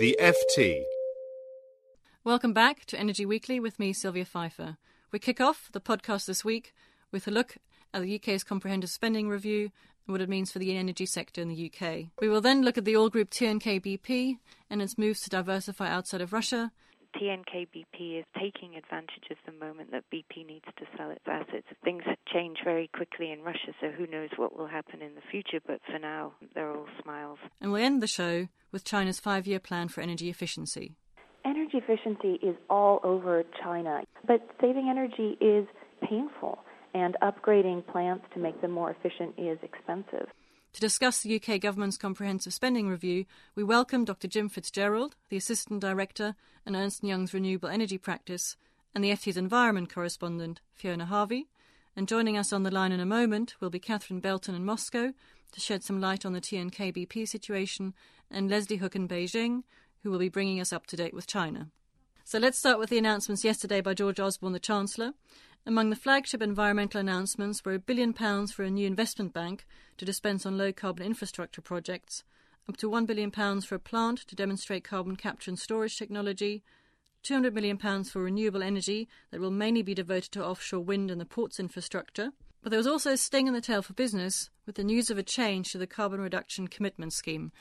The FT. Welcome back to Energy Weekly with me, Sylvia Pfeiffer. We kick off the podcast this week with a look at the UK's comprehensive spending review and what it means for the energy sector in the UK. We will then look at the oil group TNK-BP and its moves to diversify outside of Russia. TNK-BP is taking advantage of the moment that BP needs to sell its assets. Things change very quickly in Russia, so who knows what will happen in the future, but for now, they're all smiles. And we'll end the show with China's 5-year plan for energy efficiency. Energy efficiency is all over China, but saving energy is painful, and upgrading plants to make them more efficient is expensive. To discuss the UK government's comprehensive spending review, we welcome Dr. Jim Fitzgerald, the Assistant Director and Ernst & Young's Renewable Energy Practice, and the FT's Environment Correspondent, Fiona Harvey. And joining us on the line in a moment will be Catherine Belton in Moscow to shed some light on the TNK-BP situation, and Leslie Hook in Beijing, who will be bringing us up to date with China. So let's start with the announcements yesterday by George Osborne, the Chancellor. Among the flagship environmental announcements were £1 billion for a new investment bank to dispense on low-carbon infrastructure projects, up to £1 billion for a plant to demonstrate carbon capture and storage technology, £200 million for renewable energy that will mainly be devoted to offshore wind and the port's infrastructure. But there was also a sting in the tail for business with the news of a change to the carbon reduction commitment scheme.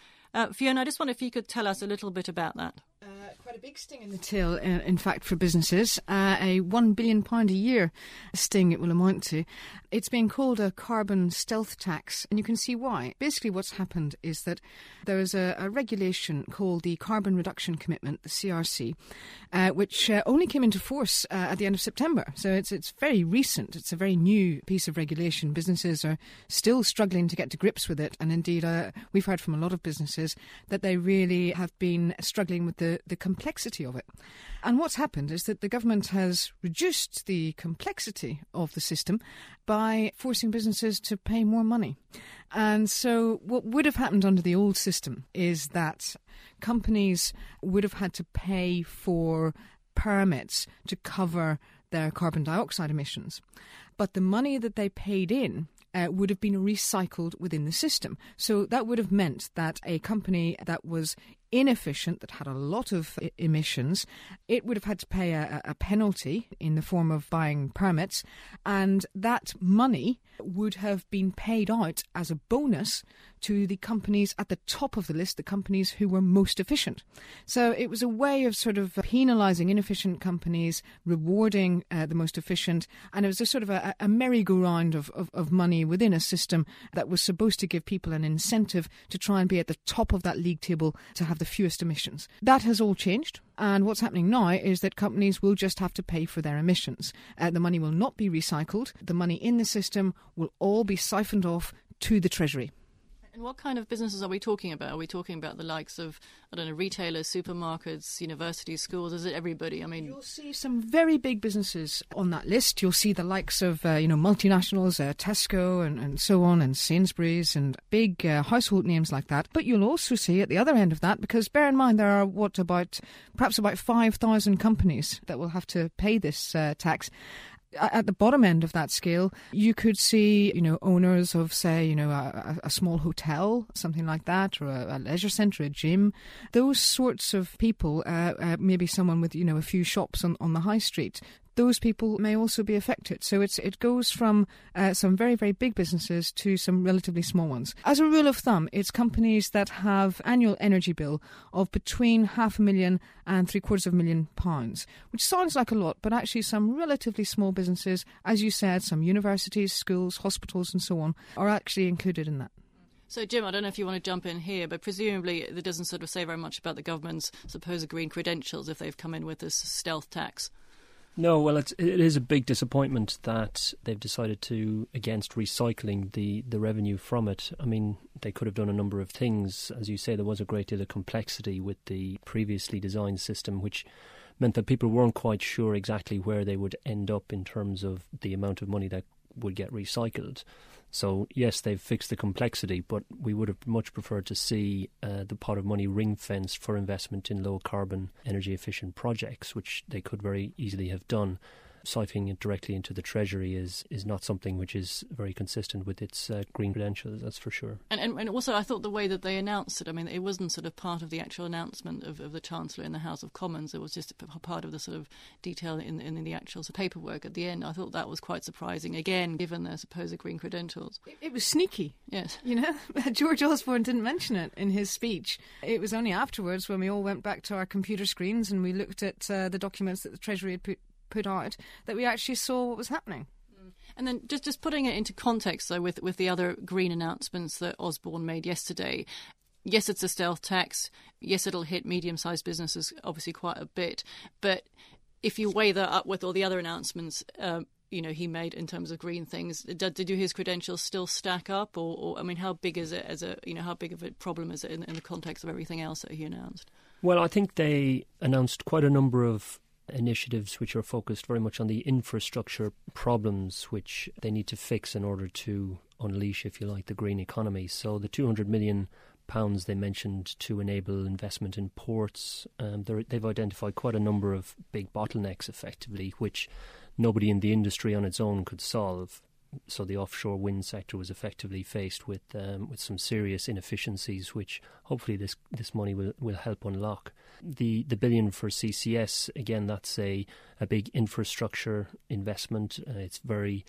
Fiona, I just wonder if you could tell us a little bit about that. Quite a big sting in the tail, in fact, for businesses. A £1 billion a year sting it will amount to. It's being called a carbon stealth tax, and you can see why. Basically, what's happened is that there is a regulation called the Carbon Reduction Commitment, the CRC, which only came into force at the end of September. So it's very recent. It's a very new piece of regulation. Businesses are still struggling to get to grips with it, and indeed, we've heard from a lot of businesses that they really have been struggling with the complexity of it. And what's happened is that the government has reduced the complexity of the system by forcing businesses to pay more money. And so what would have happened under the old system is that companies would have had to pay for permits to cover their carbon dioxide emissions. But the money that they paid in would have been recycled within the system. So that would have meant that a company that was inefficient, that had a lot of emissions, it would have had to pay a penalty in the form of buying permits, and that money would have been paid out as a bonus to the companies at the top of the list, the companies who were most efficient. So it was a way of sort of penalising inefficient companies, rewarding the most efficient, and it was just sort of a merry-go-round of money within a system that was supposed to give people an incentive to try and be at the top of that league table to have the fewest emissions. That has all changed, and what's happening now is that companies will just have to pay for their emissions. The money will not be recycled. The money in the system will all be siphoned off to the Treasury. And what kind of businesses are we talking about? Are we talking about the likes of, I don't know, retailers, supermarkets, universities, schools? Is it everybody? I mean, you'll see some very big businesses on that list. You'll see the likes of, multinationals, Tesco and so on, and Sainsbury's and big household names like that. But you'll also see at the other end of that, because bear in mind there are perhaps about 5,000 companies that will have to pay this tax. At the bottom end of that scale, you could see, owners of, say, a small hotel, something like that, or a leisure centre, a gym. Those sorts of people, maybe someone with, a few shops on the high street, those people may also be affected. So it goes from some very, very big businesses to some relatively small ones. As a rule of thumb, it's companies that have annual energy bill of between £500,000 and £750,000, which sounds like a lot, but actually some relatively small businesses, as you said, some universities, schools, hospitals and so on, are actually included in that. So, Jim, I don't know if you want to jump in here, but presumably it doesn't sort of say very much about the government's supposed green credentials if they've come in with this stealth tax. No, well, it is a big disappointment that they've decided to against recycling the revenue from it. I mean, they could have done a number of things. As you say, there was a great deal of complexity with the previously designed system, which meant that people weren't quite sure exactly where they would end up in terms of the amount of money that would get recycled. So, yes, they've fixed the complexity, but we would have much preferred to see the pot of money ring-fenced for investment in low-carbon, energy-efficient projects, which they could very easily have done. Siphoning it directly into the Treasury is not something which is very consistent with its green credentials, that's for sure. And also, I thought the way that they announced it, I mean, it wasn't sort of part of the actual announcement of the Chancellor in the House of Commons. It was just part of the sort of detail in the actual sort of paperwork at the end. I thought that was quite surprising, again, given their supposed green credentials. It was sneaky. Yes. You know, George Osborne didn't mention it in his speech. It was only afterwards when we all went back to our computer screens and we looked at the documents that the Treasury had put out, that we actually saw what was happening. And then just putting it into context, though, with the other green announcements that Osborne made yesterday. Yes, it's a stealth tax. Yes, it'll hit medium-sized businesses, obviously, quite a bit. But if you weigh that up with all the other announcements he made in terms of green things, do his credentials still stack up? Or I mean, how big is it how big of a problem is it in the context of everything else that he announced? Well, I think they announced quite a number of initiatives which are focused very much on the infrastructure problems which they need to fix in order to unleash, if you like, the green economy. So the £200 million they mentioned to enable investment in ports, they've identified quite a number of big bottlenecks, effectively, which nobody in the industry on its own could solve. So the offshore wind sector was effectively faced with some serious inefficiencies, which hopefully this money will help unlock. The billion for CCS, again, that's a big infrastructure investment. It's very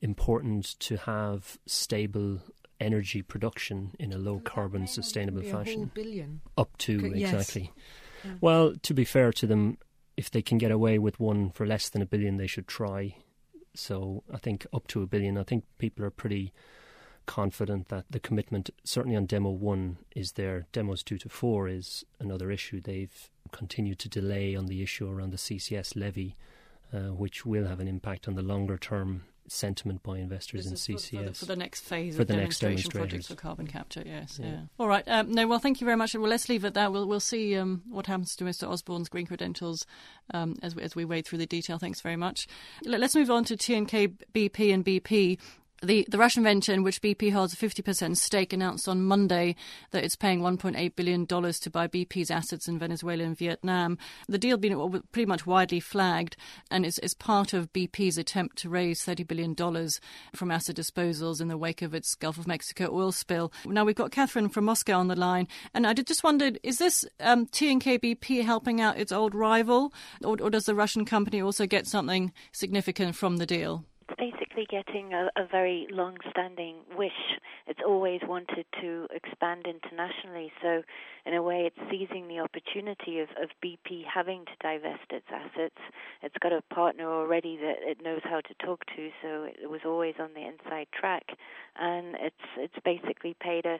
important to have stable energy production in a low-carbon, sustainable fashion. Billion. Up to, yes. Exactly. Yeah. Well, to be fair to them, if they can get away with one for less than $1 billion, they should try. So I think up to $1 billion, I think people are pretty confident that the commitment, certainly on Demo 1, is there. Demos 2 to 4 is another issue. They've continued to delay on the issue around the CCS levy, which will have an impact on the longer-term sentiment by investors in CCS. For the next phase of the demonstration projects for carbon capture, yes. Yeah. All right. Thank you very much. Well, let's leave it there. We'll see what happens to Mr Osborne's green credentials as we wade through the detail. Thanks very much. Let's move on to TNK-BP and BP. The Russian venture in which BP holds a 50% stake announced on Monday that it's paying $1.8 billion to buy BP's assets in Venezuela and Vietnam. The deal being pretty much widely flagged and is part of BP's attempt to raise $30 billion from asset disposals in the wake of its Gulf of Mexico oil spill. Now, we've got Catherine from Moscow on the line, and I just wondered, is this TNK-BP helping out its old rival, or does the Russian company also get something significant from the deal? Basically getting a very long-standing wish. It's always wanted to expand internationally, so in a way it's seizing the opportunity of BP having to divest its assets. It's got a partner already that it knows how to talk to, so it was always on the inside track, and it's basically paid a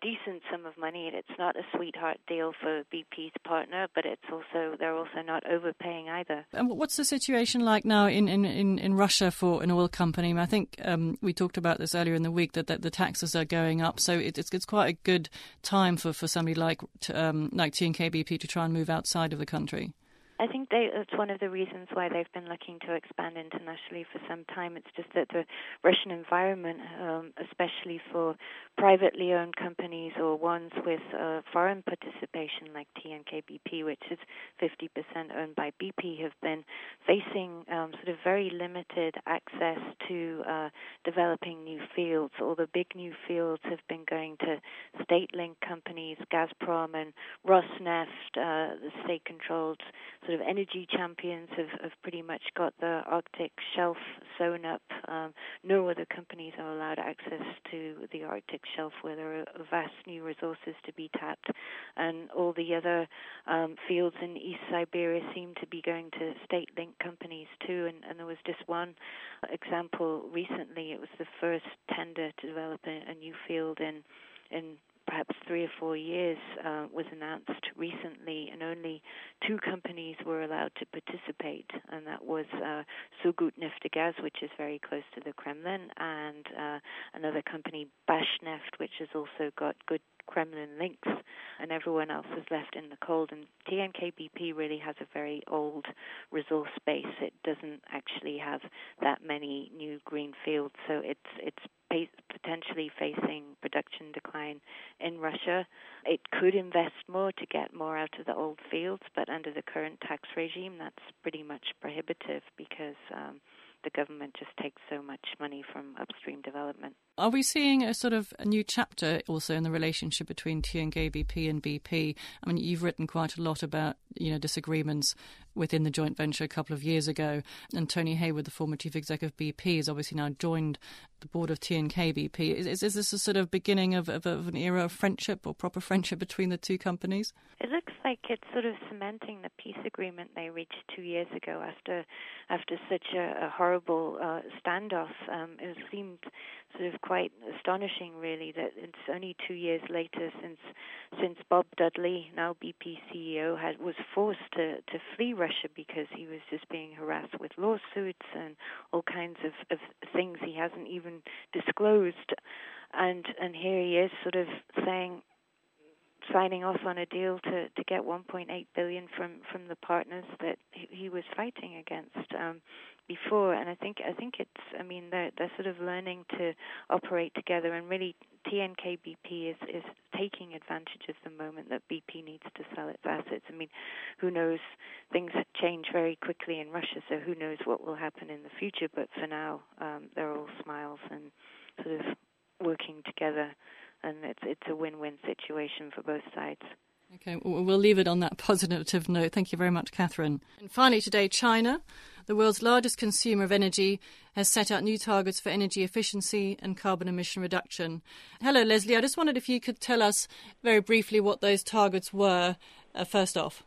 decent sum of money. It's not a sweetheart deal for BP's partner, but it's also they're also not overpaying either. And what's the situation like now in Russia for an oil company? I mean, I think we talked about this earlier in the week that the taxes are going up, so it's quite a good time for somebody like TNK-BP to try and move outside of the country. I think it's one of the reasons why they've been looking to expand internationally for some time. It's just that the Russian environment, especially for privately owned companies or ones with foreign participation like TNK-BP, which is 50% owned by BP, have been facing sort of very limited access to developing new fields. All the big new fields have been going to state-linked companies, Gazprom and Rosneft, the state-controlled sort of energy champions have pretty much got the Arctic shelf sewn up. No other companies are allowed access to the Arctic shelf, where there are vast new resources to be tapped. And all the other fields in East Siberia seem to be going to state-linked companies too. And there was just one example recently. It was the first tender to develop a new field in perhaps 3 or 4 years was announced recently, and only 2 companies were allowed to participate, and that was Surgutneftegaz, which is very close to the Kremlin, and another company, Bashneft, which has also got good Kremlin links, and everyone else was left in the cold. And TNK-BP really has a very old resource base. It doesn't actually have that many new green fields, so it's potentially facing production decline in Russia. It could invest more to get more out of the old fields, but under the current tax regime, that's pretty much prohibitive because the government just takes so much money from upstream development. Are we seeing a sort of a new chapter also in the relationship between TNK-BP and BP? I mean, you've written quite a lot about, disagreements within the joint venture a couple of years ago, and Tony Hayward, the former chief executive of BP, has obviously now joined the board of TNK-BP. Is this a sort of beginning of an era of friendship or proper friendship between the two companies? It looks like it's sort of cementing the peace agreement they reached 2 years ago after such a horrible standoff. It seemed sort of quite astonishing, really, that it's only 2 years later since Bob Dudley, now BP CEO, was forced to flee Russia because he was just being harassed with lawsuits and all kinds of things he hasn't even disclosed. And here he is sort of signing off on a deal to get 1.8 billion from the partners that he was fighting against before. And I think they're sort of learning to operate together, and really TNK-BP is taking advantage of the moment that BP needs to sell its assets. Who knows? Things change very quickly in Russia, so who knows what will happen in the future. But for now, they're all smiles and sort of working together, and it's a win-win situation for both sides. OK, we'll leave it on that positive note. Thank you very much, Catherine. And finally today, China, the world's largest consumer of energy, has set out new targets for energy efficiency and carbon emission reduction. Hello, Leslie. I just wondered if you could tell us very briefly what those targets were, first off.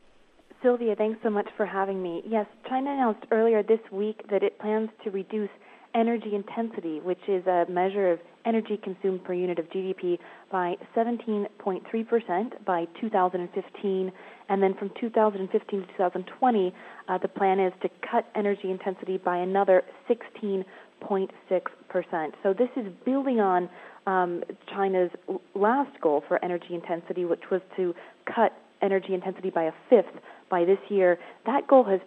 Sylvia, thanks so much for having me. Yes, China announced earlier this week that it plans to reduce energy intensity, which is a measure of energy consumed per unit of GDP, by 17.3% by 2015. And then from 2015 to 2020, the plan is to cut energy intensity by another 16.6%. So this is building on China's last goal for energy intensity, which was to cut energy intensity by a fifth by this year. That goal has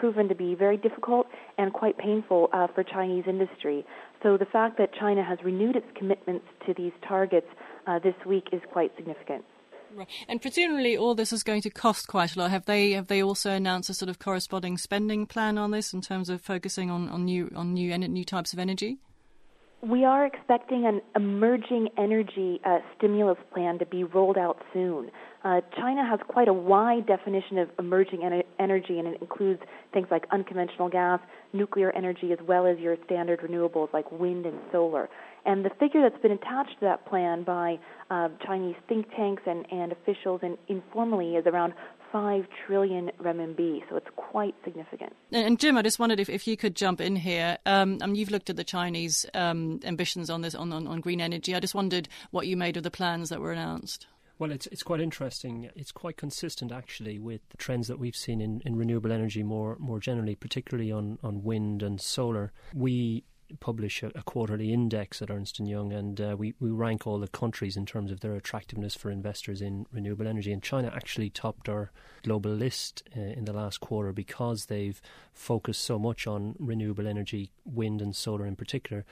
proven to be very difficult and quite painful for Chinese industry. So the fact that China has renewed its commitments to these targets this week is quite significant. Right. And presumably all this is going to cost quite a lot. Have they also announced a sort of corresponding spending plan on this in terms of focusing on new types of energy? We are expecting an emerging energy stimulus plan to be rolled out soon. China has quite a wide definition of emerging energy, and it includes things like unconventional gas, nuclear energy, as well as your standard renewables like wind and solar. And the figure that's been attached to that plan by Chinese think tanks and officials and informally is around 5 trillion renminbi, so it's quite significant. And Jim, I just wondered if you could jump in here. You've looked at the Chinese ambitions on this on green energy. I just wondered what you made of the plans that were announced. Well, it's quite interesting. It's quite consistent, actually, with the trends that we've seen in renewable energy more generally, particularly on wind and solar. We publish a quarterly index at Ernst & Young, and we rank all the countries in terms of their attractiveness for investors in renewable energy. And China actually topped our global list in the last quarter because they've focused so much on renewable energy, wind and solar in particular,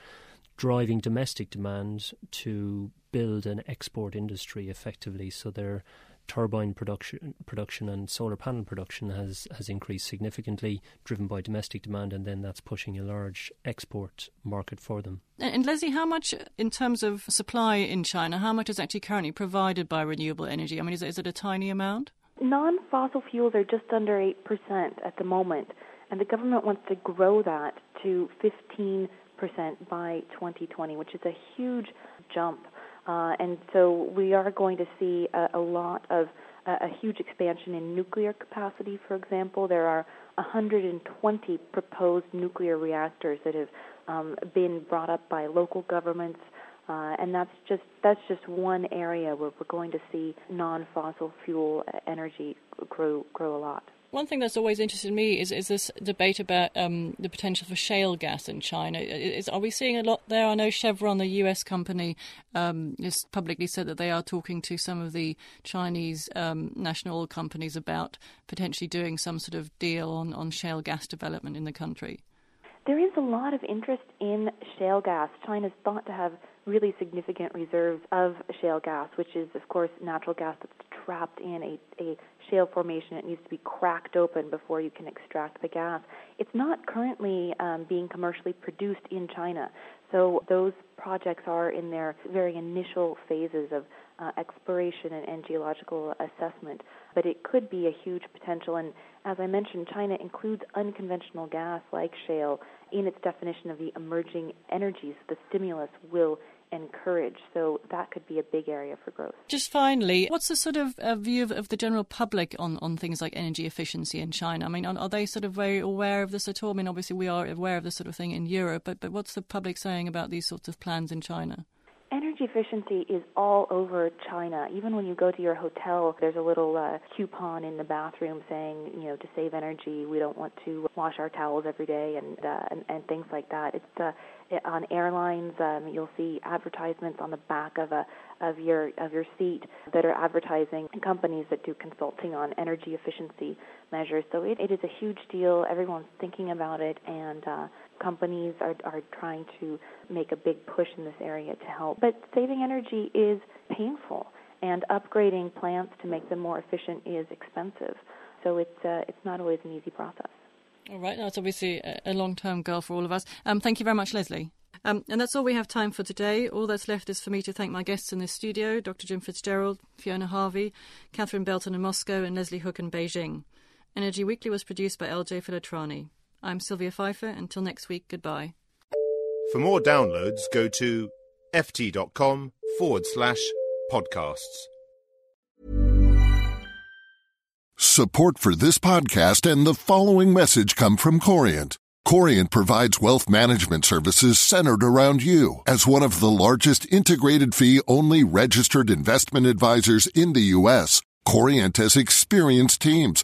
driving domestic demand to build an export industry effectively. So their turbine production and solar panel production has increased significantly, driven by domestic demand, and then that's pushing a large export market for them. And Leslie, how much in terms of supply in China, how much is actually currently provided by renewable energy? Is it a tiny amount? Non-fossil fuels are just under 8% at the moment, and the government wants to grow that to 15% by 2020, which is a huge jump. And so we are going to see a huge expansion in nuclear capacity, for example. There are 120 proposed nuclear reactors that have been brought up by local governments. And that's just one area where we're going to see non-fossil fuel energy grow a lot. One thing that's always interested me is this debate about the potential for shale gas in China. Are we seeing a lot there? I know Chevron, the US company, has publicly said that they are talking to some of the Chinese national oil companies about potentially doing some sort of deal on shale gas development in the country. There is a lot of interest in shale gas. China's thought to have really significant reserves of shale gas, which is, of course, natural gas that's trapped in a shale formation. It needs to be cracked open before you can extract the gas. It's not currently being commercially produced in China, so those projects are in their very initial phases of exploration and geological assessment. But it could be a huge potential, and as I mentioned, China includes unconventional gas like shale in its definition of the emerging energies the stimulus will encourage. So that could be a big area for growth. Just finally, what's the sort of view of the general public on things like energy efficiency in China? I mean, are they sort of very aware of this at all? I mean, obviously we are aware of this sort of thing in Europe, but what's the public saying about these sorts of plans in China? Energy efficiency is all over China. Even when you go to your hotel, there's a little coupon in the bathroom saying, you know, to save energy, we don't want to wash our towels every day and things like that. It's on airlines, you'll see advertisements on the back of your seat that are advertising companies that do consulting on energy efficiency measures. So it is a huge deal. Everyone's thinking about it, and companies are trying to make a big push in this area to help. But saving energy is painful, and upgrading plants to make them more efficient is expensive. So it's not always an easy process. All right, that's obviously a long-term goal for all of us. Thank you very much, Leslie. And that's all we have time for today. All that's left is for me to thank my guests in this studio, Dr. Jim Fitzgerald, Fiona Harvey, Catherine Belton in Moscow, and Leslie Hook in Beijing. Energy Weekly was produced by LJ Filotrani. I'm Sylvia Pfeiffer. Until next week, goodbye. For more downloads, go to ft.com/podcasts. Support for this podcast and the following message come from Corient. Corient provides wealth management services centered around you. As one of the largest integrated fee-only registered investment advisors in the U.S., Corient has experienced teams